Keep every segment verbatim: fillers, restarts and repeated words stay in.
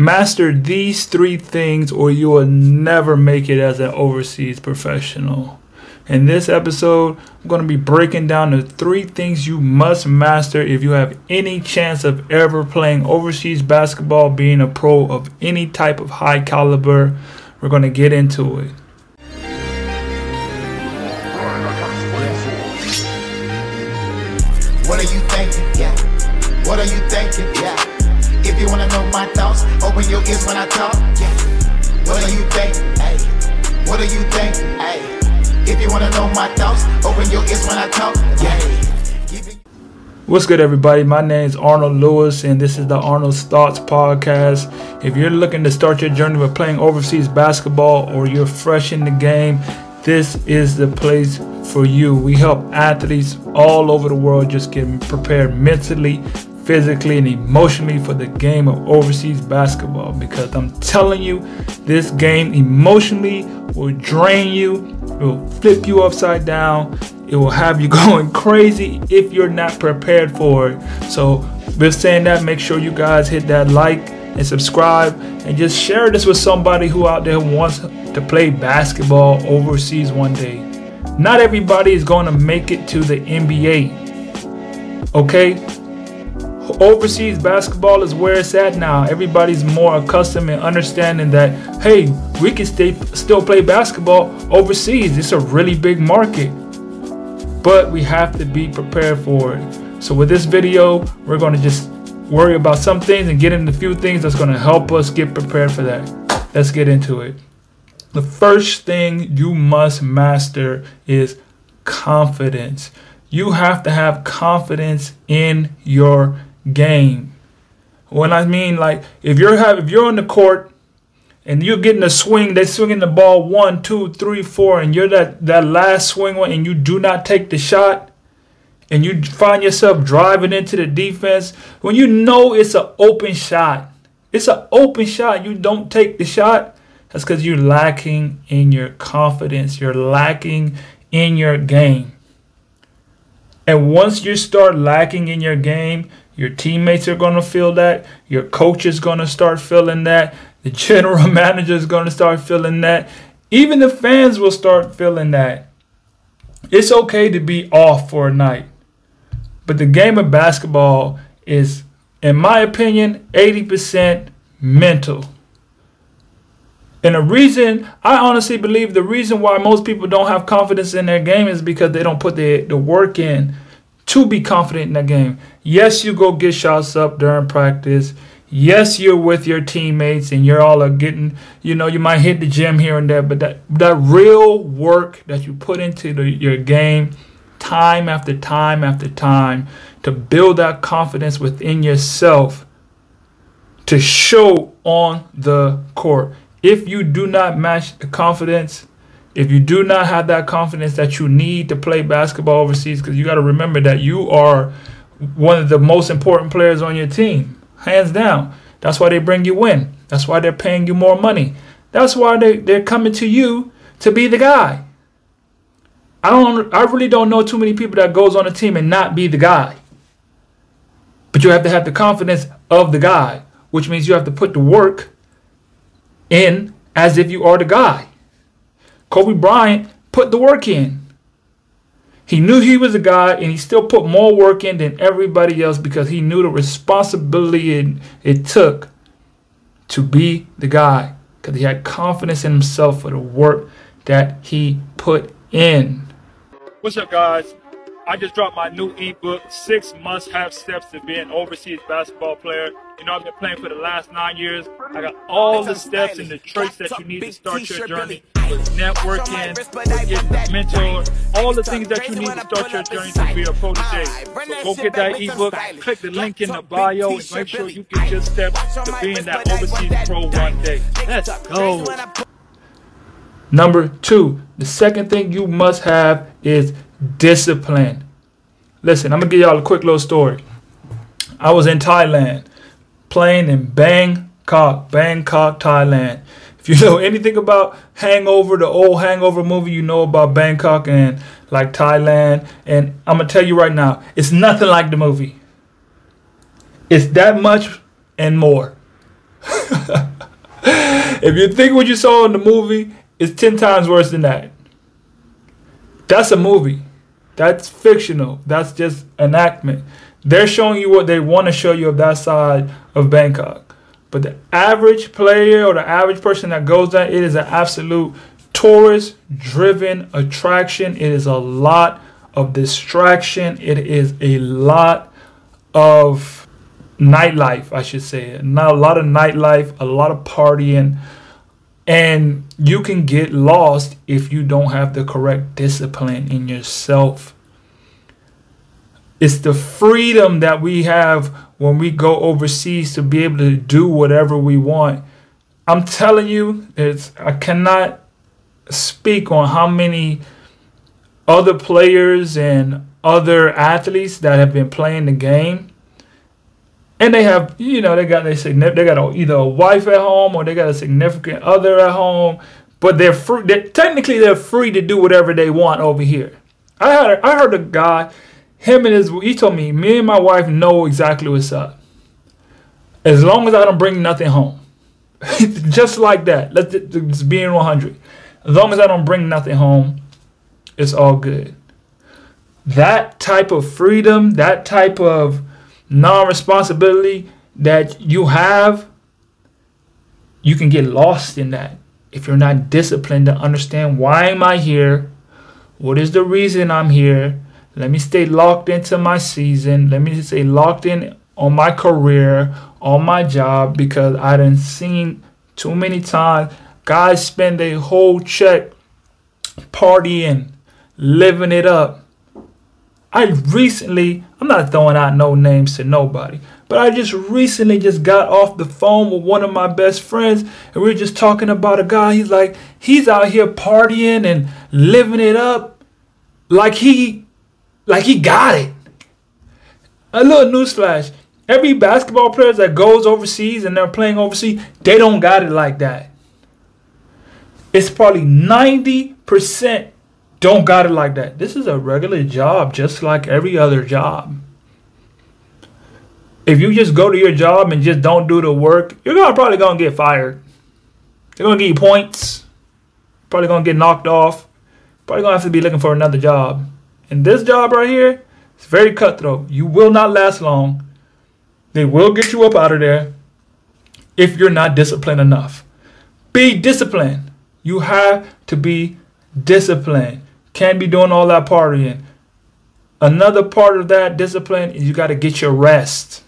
Master these three things or you will never make it as an overseas professional. In this episode, I'm going to be breaking down the three things you must master if you have any chance of ever playing overseas basketball, being a pro of any type of high caliber. We're going to get into it. What are you thinking? Yeah. What are you thinking? Yeah. If you want to know my thoughts, open your ears when I talk. Yeah. What are you thinking? Hey. What are you thinking? Hey. If you want to know my thoughts, open your ears when I talk. Yeah. What's good, everybody? My name is Arnold Lewis, and this is the Arnold's Thoughts Podcast. If you're looking to start your journey with playing overseas basketball or you're fresh in the game, this is the place for you. We help athletes all over the world just get prepared mentally, physically, and emotionally for the game of overseas basketball, because I'm telling you, this game emotionally will drain you, it will flip you upside down, it will have you going crazy if you're not prepared for it. So with saying that, make sure you guys hit that like and subscribe, and just share this with somebody who out there wants to play basketball overseas one day. Not everybody is going to make it to the N B A, okay? Overseas basketball is where it's at now. Everybody's more accustomed and understanding that, hey, we can stay, still play basketball overseas. It's a really big market, but we have to be prepared for it. So with this video, we're going to just worry about some things and get into a few things that's going to help us get prepared for that. Let's get into it. The first thing you must master is confidence. You have to have confidence in your game. When I mean, like, if you're have, if you're on the court and you're getting a swing, they're swinging the ball one, two, three, four, and you're that, that last swing one, and you do not take the shot, and you find yourself driving into the defense, when you know it's an open shot, it's an open shot, you don't take the shot, that's because you're lacking in your confidence. You're lacking in your game. And once you start lacking in your game, your teammates are going to feel that. Your coach is going to start feeling that. The general manager is going to start feeling that. Even the fans will start feeling that. It's okay to be off for a night. But the game of basketball is, in my opinion, eighty percent mental. And the reason, I honestly believe the reason why most people don't have confidence in their game is because they don't put the, the work in to be confident in the game. Yes, you go get shots up during practice. Yes, you're with your teammates and you're all are getting, you know, you might hit the gym here and there, but that, that real work that you put into the, your game time after time after time to build that confidence within yourself to show on the court. If you do not match the confidence, if you do not have that confidence that you need to play basketball overseas, because you got to remember that you are one of the most important players on your team, hands down. That's why they bring you in. That's why they're paying you more money. That's why they, they're coming to you to be the guy. I don't. I really don't know too many people that goes on a team and not be the guy. But you have to have the confidence of the guy, which means you have to put the work in as if you are the guy. Kobe Bryant put the work in. He knew he was a guy, and he still put more work in than everybody else because he knew the responsibility it, it took to be the guy, because he had confidence in himself for the work that he put in. What's up, guys? I just dropped my new ebook, Six Must-Have Steps to Be an Overseas Basketball Player. You know, I've been playing for the last nine years. I got all the steps and the traits that you need to start your journey with networking, with getting a mentor, all the things that you need to start your journey to be a protege. So go get that ebook, click the link in the bio, and make sure you get your steps to being that overseas pro one day. Let's go. Number two, the second thing you must have is discipline. Listen, I'm gonna give y'all a quick little story. I was in Thailand playing in Bangkok, Bangkok, Thailand. If you know anything about Hangover, the old Hangover movie, you know about Bangkok and like Thailand. And I'm gonna tell you right now, it's nothing like the movie. It's that much and more. If you think what you saw in the movie is ten times worse than that, that's a movie. That's fictional. That's just enactment. They're showing you what they want to show you of that side of Bangkok. But the average player or the average person that goes there, it is an absolute tourist-driven attraction. It is a lot of distraction. It is a lot of nightlife, I should say. Not a lot of nightlife, a lot of partying. And you can get lost if you don't have the correct discipline in yourself. It's the freedom that we have when we go overseas to be able to do whatever we want. I'm telling you, it's, I cannot speak on how many other players and other athletes that have been playing the game. And they have, you know, they got they they got a, either a wife at home or they got a significant other at home. But they're free. They're, technically, they're free to do whatever they want over here. I heard, I heard a guy, him and his, he told me, me and my wife know exactly what's up. As long as I don't bring nothing home, just like that. Let's just be in one hundred. As long as I don't bring nothing home, it's all good. That type of freedom, that type of non-responsibility that you have, you can get lost in that if you're not disciplined to understand, why am I here? What is the reason I'm here? Let me stay locked into my season. Let me stay locked in on my career, on my job, because I done seen too many times guys spend their whole check partying, living it up. I recently, I'm not throwing out no names to nobody, but I just recently just got off the phone with one of my best friends, and we were just talking about a guy. He's like, he's out here partying and living it up like he, like he got it. A little newsflash. Every basketball player that goes overseas and they're playing overseas, they don't got it like that. It's probably ninety percent don't got it like that. This is a regular job, just like every other job. If you just go to your job and just don't do the work, you're gonna, probably going to get fired. They're going to give you points. Probably going to get knocked off. Probably going to have to be looking for another job. And this job right here, it's very cutthroat. You will not last long. They will get you up out of there if you're not disciplined enough. Be disciplined. You have to be disciplined. Can't be doing all that partying. Another part of that discipline is you got to get your rest.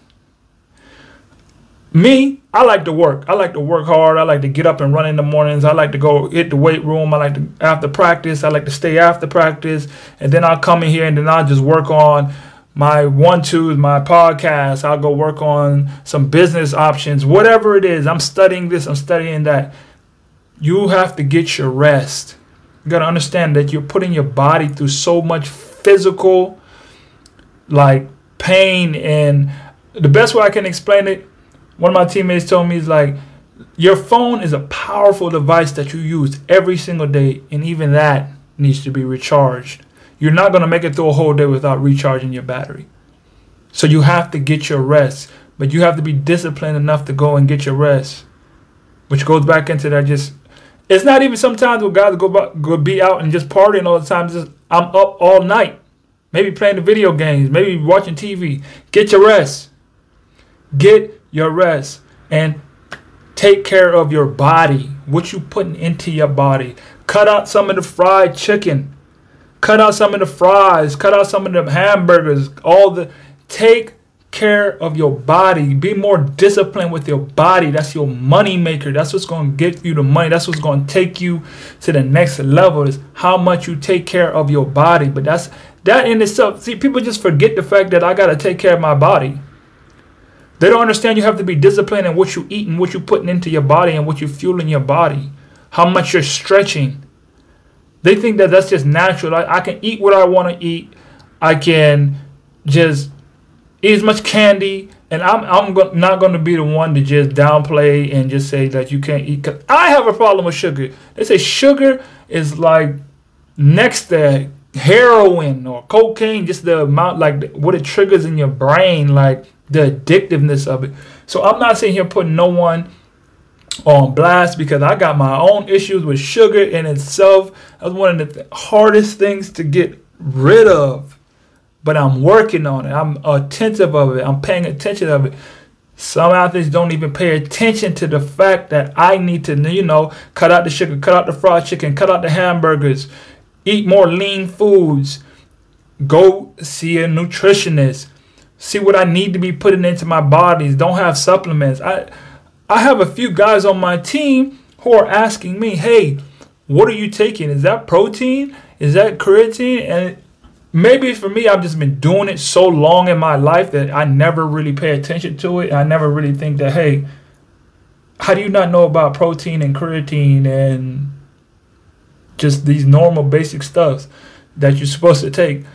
Me, I like to work. I like to work hard. I like to get up and run in the mornings. I like to go hit the weight room. I like to after practice. I like to stay after practice. And then I'll come in here and then I'll just work on my one-twos, my podcast. I'll go work on some business options, whatever it is. I'm studying this. I'm studying that. You have to get your rest. You got to understand that you're putting your body through so much physical, like, pain. And the best way I can explain it, one of my teammates told me is like, your phone is a powerful device that you use every single day. And even that needs to be recharged. You're not going to make it through a whole day without recharging your battery. So you have to get your rest. But you have to be disciplined enough to go and get your rest. Which goes back into that just... It's not even sometimes where guys go, by, go be out and just partying all the time. It's just, I'm up all night. Maybe playing the video games. Maybe watching T V. Get your rest. Get your rest. And take care of your body. What you putting into your body. Cut out some of the fried chicken. Cut out some of the fries. Cut out some of the hamburgers. All the Take care of your body. Be more disciplined with your body. That's your money maker. That's what's going to get you the money. That's what's going to take you to the next level, is how much you take care of your body. But that's that in itself. See, people just forget the fact that I got to take care of my body. They don't understand you have to be disciplined in what you eat and what you're putting into your body and what you're fueling your body, how much you're stretching. They think that that's just natural. I, I can eat what I want to eat. I can just eat as much candy, and I'm I'm go- not going to be the one to just downplay and just say that you can't eat. Cause I have a problem with sugar. They say sugar is like next to heroin or cocaine, just the amount, like the, what it triggers in your brain, like the addictiveness of it. So I'm not sitting here putting no one on blast because I got my own issues with sugar in itself. That's one of the th- hardest things to get rid of, but I'm working on it. I'm attentive of it. I'm paying attention of it. Some athletes don't even pay attention to the fact that I need to, you know, cut out the sugar, cut out the fried chicken, cut out the hamburgers, eat more lean foods, go see a nutritionist, see what I need to be putting into my bodies. Don't have supplements. I I have a few guys on my team who are asking me, hey, what are you taking? Is that protein? Is that creatine? And maybe for me, I've just been doing it so long in my life that I never really pay attention to it. I never really think that, hey, how do you not know about protein and creatine and just these normal basic stuffs that you're supposed to take?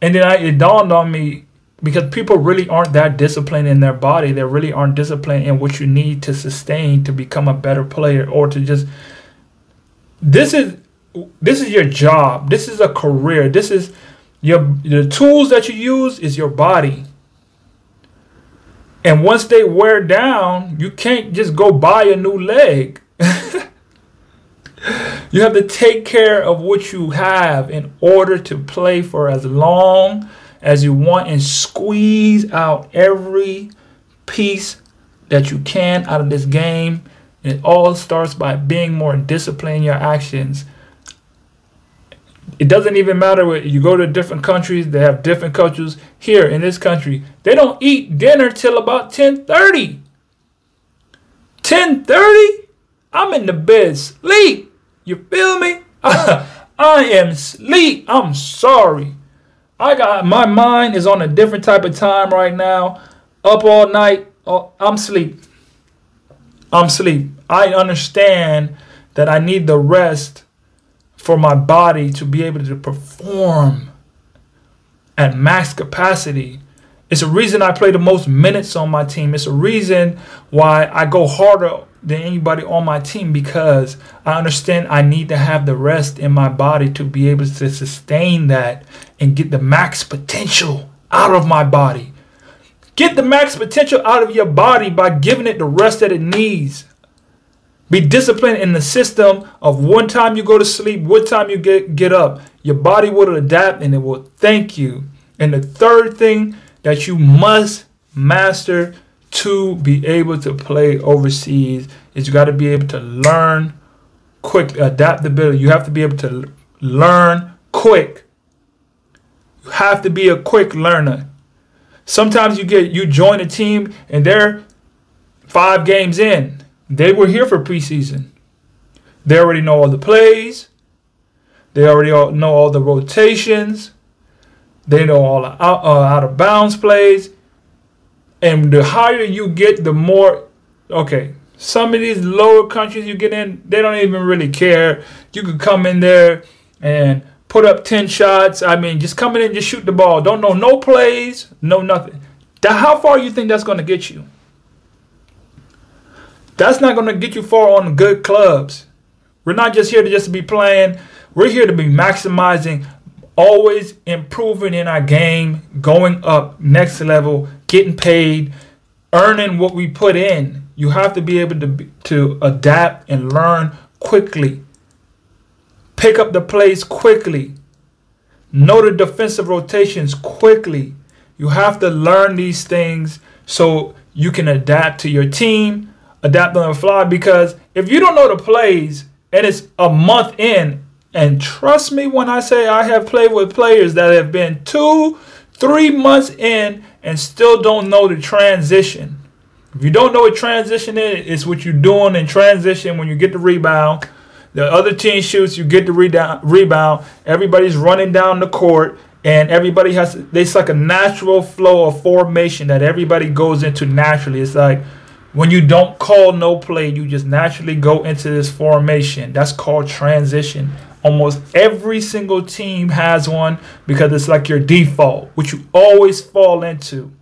And then I, it dawned on me, because people really aren't that disciplined in their body. They really aren't disciplined in what you need to sustain to become a better player or to just... This is this is your job. This is a career. This is... Your, the tools that you use is your body. And once they wear down, you can't just go buy a new leg. You have to take care of what you have in order to play for as long as you want and squeeze out every piece that you can out of this game. And it all starts by being more disciplined in your actions. It doesn't even matter what you go to different countries. They have different cultures. Here in this country, they don't eat dinner till about ten thirty. ten thirty? I'm in the bed sleep. You feel me? I am sleep. I'm sorry. I got my mind is on a different type of time right now. Up all night. Oh, I'm sleep. I'm sleep. I understand that I need the rest for my body to be able to perform at max capacity. It's a reason I play the most minutes on my team. It's a reason why I go harder than anybody on my team, because I understand I need to have the rest in my body to be able to sustain that and get the max potential out of my body. Get the max potential out of your body by giving it the rest that it needs. Be disciplined in the system of what time you go to sleep, what time you get, get up. Your body will adapt and it will thank you. And the third thing that you must master to be able to play overseas is you got to be able to learn quick, adaptability. You have to be able to learn quick. You have to be a quick learner. Sometimes you get you join a team and they're five games in. They were here for preseason. They already know all the plays. They already all know all the rotations. They know all the out, uh, out of bounds plays. And the higher you get, the more... Okay, some of these lower countries you get in, they don't even really care. You could come in there and put up ten shots. I mean, just come in and just shoot the ball. Don't know no plays, no nothing. How far you think that's going to get you? That's not going to get you far on good clubs. We're not just here to just be playing. We're here to be maximizing, always improving in our game, going up next level, getting paid, earning what we put in. You have to be able to, to adapt and learn quickly. Pick up the plays quickly. Know the defensive rotations quickly. You have to learn these things so you can adapt to your team. Adapt on the fly, because if you don't know the plays and it's a month in, and trust me when I say I have played with players that have been two, three months in and still don't know the transition. If you don't know what transition is, it's what you're doing in transition when you get the rebound. The other team shoots, you get the rebound. Everybody's running down the court. And everybody has, it's like a natural flow of formation that everybody goes into naturally. It's like, when you don't call no play, you just naturally go into this formation. That's called transition. Almost every single team has one because it's like your default, which you always fall into.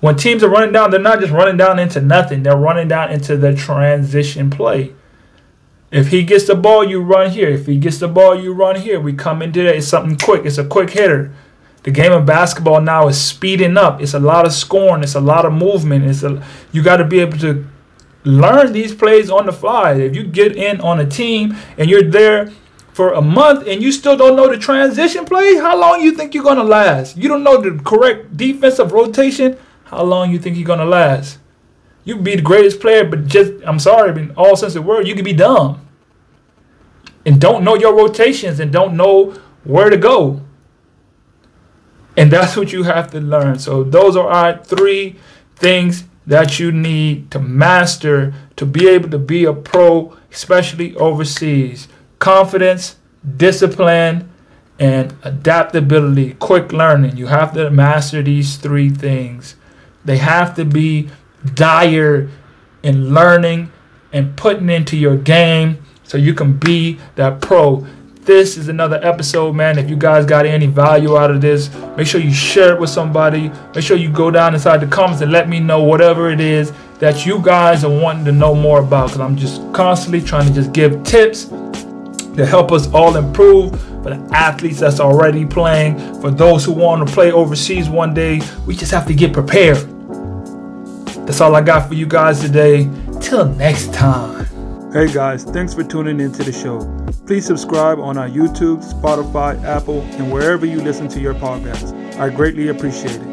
When teams are running down, they're not just running down into nothing. They're running down into the transition play. If he gets the ball, you run here. If he gets the ball, you run here. We come into that. It's something quick. It's a quick hitter. The game of basketball now is speeding up. It's a lot of scoring. It's a lot of movement. It's a, you got to be able to learn these plays on the fly. If you get in on a team and you're there for a month and you still don't know the transition play, how long you think you're going to last? You don't know the correct defensive rotation, how long you think you're going to last? You can be the greatest player, but just, I'm sorry, in all sense of the word, you could be dumb and don't know your rotations and don't know where to go. And that's what you have to learn. So those are our three things that you need to master to be able to be a pro, especially overseas. Confidence, discipline, and adaptability, quick learning. You have to master these three things. They have to be dire in learning and putting into your game so you can be that pro. This is another episode, man. If you guys got any value out of this, make sure you share it with somebody. Make sure you go down inside the comments and let me know whatever it is that you guys are wanting to know more about, because I'm just constantly trying to just give tips to help us all improve for the athletes that's already playing. For those who want to play overseas one day, we just have to get prepared. That's all I got for you guys today. Till next time. Hey guys, thanks for tuning into the show. Please subscribe on our YouTube, Spotify, Apple, and wherever you listen to your podcasts. I greatly appreciate it.